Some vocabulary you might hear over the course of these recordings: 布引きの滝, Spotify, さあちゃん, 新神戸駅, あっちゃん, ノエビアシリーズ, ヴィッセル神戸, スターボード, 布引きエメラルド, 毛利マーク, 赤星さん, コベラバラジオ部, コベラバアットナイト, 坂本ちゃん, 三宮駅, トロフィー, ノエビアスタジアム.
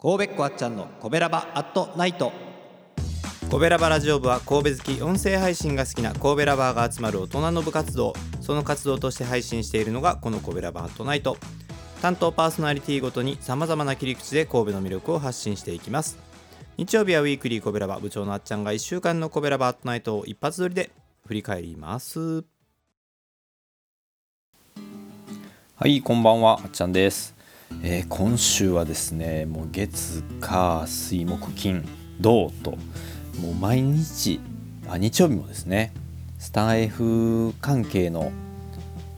神戸っ子あっちゃんのコベラバアットナイト。コベラバラジオ部は神戸好き、音声配信が好きな神戸ラバーが集まる大人の部活動。その活動として配信しているのがこのコベラバアットナイト。担当パーソナリティごとに様々な切り口で神戸の魅力を発信していきます。日曜日はウィークリーコベラバ、部長のあっちゃんが1週間のコベラバアットナイトを一発撮りで振り返ります。はい、こんばんは、あっちゃんです。今週はですね、もう月火水木金土ともう毎日、日曜日もですね、スタイフ関係の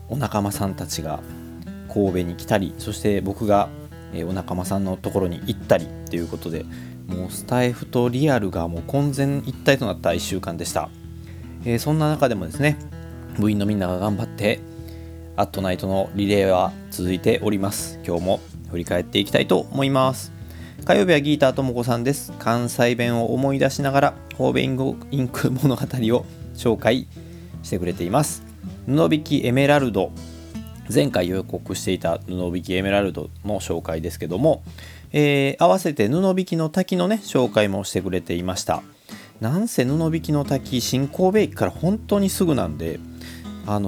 お仲間さんたちが神戸に来たり、そして僕がお仲間さんのところに行ったりということで、もうスタイフとリアルがもう混然一体となった1週間でした。そんな中でもですね、部員のみんなが頑張ってアットナイトのリレーは続いております。今日も振り返っていきたいと思います。火曜日はギーターともこさんです。関西弁を思い出しながら神戸インク物語を紹介してくれています。布引きエメラルド、前回予告していた布引きエメラルドの紹介ですけども、合わせて布引きの滝のね、紹介もしてくれていました。なんせ布引きの滝、新神戸駅から本当にすぐなんで、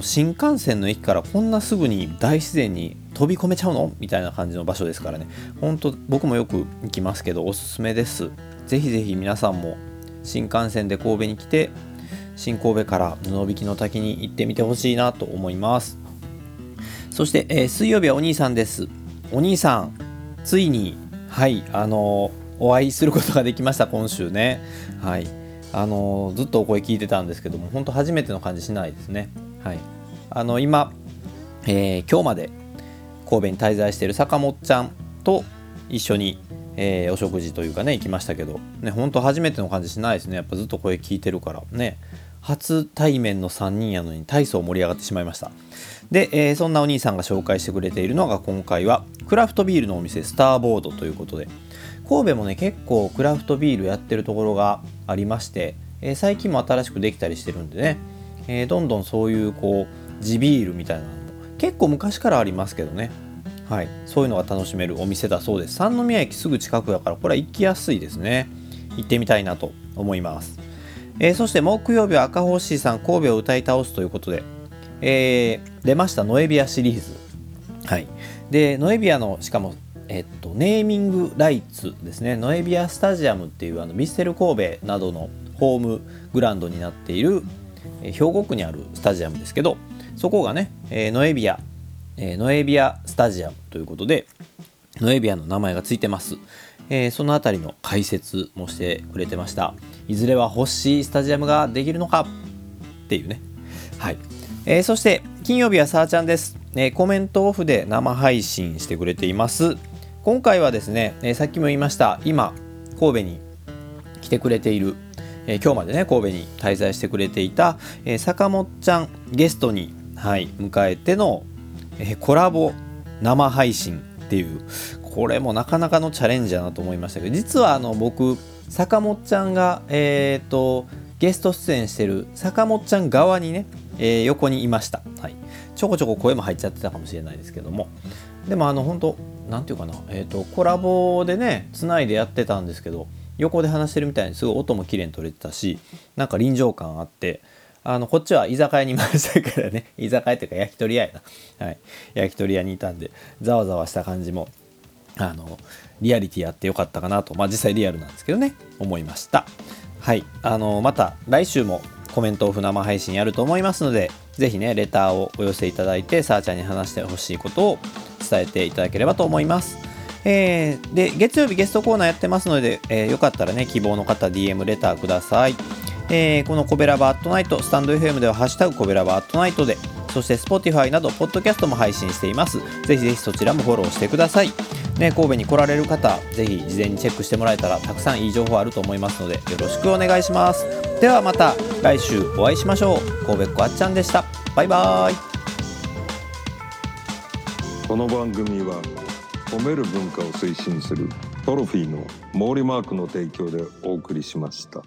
新幹線の駅からこんなすぐに大自然に飛び込めちゃうのみたいな感じの場所ですからね、本当僕もよく行きますけどおすすめです。ぜひぜひ皆さんも新幹線で神戸に来て、新神戸から布引の滝に行ってみてほしいなと思います。そして、水曜日はお兄さんです。お兄さん、ついにお会いすることができました。今週ね、はい、ずっとお声聞いてたんですけども、本当初めての感じしないですね。はい、今、今日まで神戸に滞在している坂本ちゃんと一緒に、お食事というかね、行きましたけどね、本当初めての感じしないですね。やっぱずっと声聞いてるからね、初対面の3人やのに大層盛り上がってしまいました。で、そんなお兄さんが紹介してくれているのが、今回はクラフトビールのお店スターボードということで、神戸もね結構クラフトビールやってるところがありまして、最近も新しくできたりしてるんでね、どんどんそういうこう地ビールみたいなのも結構昔からありますけどね、はい、そういうのが楽しめるお店だそうです。三宮駅すぐ近くだから、これは行きやすいですね。行ってみたいなと思います。そして木曜日は赤星さん、神戸を歌い倒すということで、出ましたノエビアシリーズ、はい、でノエビアのしかも、ネーミングライツですね。ノエビアスタジアムっていうヴィッセル神戸などのホームグラウンドになっている兵庫区にあるスタジアムですけど、そこがね、ノエビアスタジアムということで、ノエビアの名前がついてます。そのあたりの解説もしてくれてました。いずれは欲しいスタジアムができるのかっていうね、はい。そして金曜日はさあちゃんです。コメントオフで生配信してくれています。今回はですね、さっきも言いました、今神戸に来てくれている、今日までね神戸に滞在してくれていた、坂本ちゃんゲストに、はい、迎えての、コラボ生配信っていう、これもなかなかのチャレンジだなと思いましたけど、実は僕坂本ちゃんが、ゲスト出演してる坂本ちゃん側にね、横にいました、はい、ちょこちょこ声も入っちゃってたかもしれないですけども、でも本当なんていうかな、コラボでねつないでやってたんですけど、横で話してるみたいにすごい音も綺麗に取れてたし、なんか臨場感あって、こっちは居酒屋にいましたからね、居酒屋というか焼き鳥屋やな、はい、焼き鳥屋にいたんで、ざわざわした感じもリアリティあってよかったかなと、実際リアルなんですけどね、思いました。はい、また来週もコメントオフ生配信やると思いますので、ぜひねレターをお寄せいただいて、さあちゃんに話してほしいことを伝えていただければと思います。で月曜日ゲストコーナーやってますので、よかったらね希望の方 DM レターください。このコベラバアットナイト、スタンド FM ではハッシュタグコベラバアットナイトで、そして Spotify などポッドキャストも配信しています。ぜひぜひそちらもフォローしてください、ね、神戸に来られる方ぜひ事前にチェックしてもらえたらたくさんいい情報あると思いますので、よろしくお願いします。ではまた来週お会いしましょう。神戸っ子あっちゃんでした。バイバイ。この番組は褒める文化を推進するトロフィーの毛利マークの提供でお送りしました。